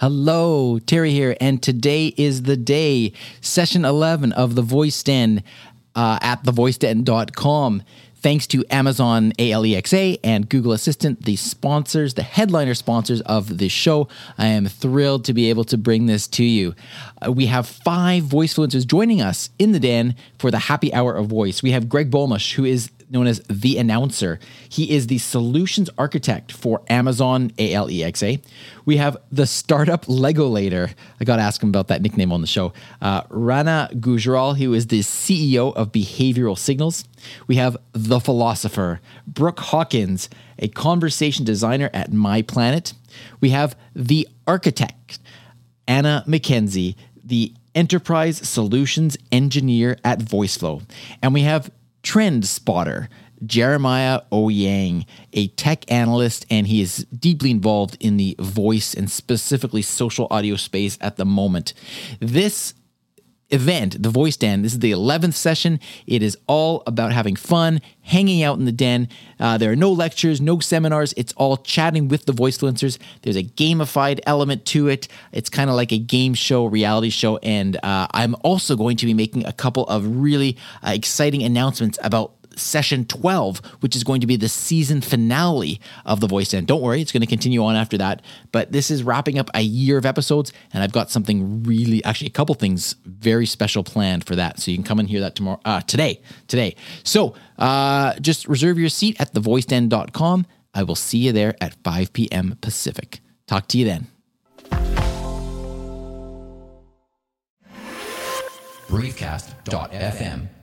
Hello, Terry here, and today is the day, session 11 of The Voice Den at thevoiceden.com. Thanks to Amazon Alexa and Google Assistant, the sponsors, the headliner sponsors of this show. I am thrilled to be able to bring this to you. We have 5 VoiceFluencers joining us in the den for the happy hour of voice. We have Greg Bolmush, who is known as The Announcer. He is the solutions architect for Amazon Alexa. We have the startup Legolator. I got to ask him about that nickname on the show. Rana Gujral, who is the CEO of Behavioral Signals. We have the philosopher, Brooke Hawkins, a conversation designer at MyPlanet. We have the architect, Anna McKenzie, the enterprise solutions engineer at VoiceFlow. And we have trend spotter, Jeremiah Ouyang, a tech analyst, and he is deeply involved in the voice and specifically social audio space at the moment. This event, The Voice Den, this is the 11th session. It is all about having fun, hanging out in the den. There are no lectures, no seminars. It's all chatting with the VoiceFluencers. There's a gamified element to it. It's kind of like a game show, reality show. And I'm also going to be making a couple of really exciting announcements about Session 12, which is going to be the season finale of The Voice Den. Don't worry, it's going to continue on after that. But this is wrapping up a year of episodes, and I've got something really, actually a couple things very special planned for that. So you can come and hear that tomorrow, today. So just reserve your seat at thevoiceden.com. I will see you there at 5 p.m. Pacific. Talk to you then. briefcast.fm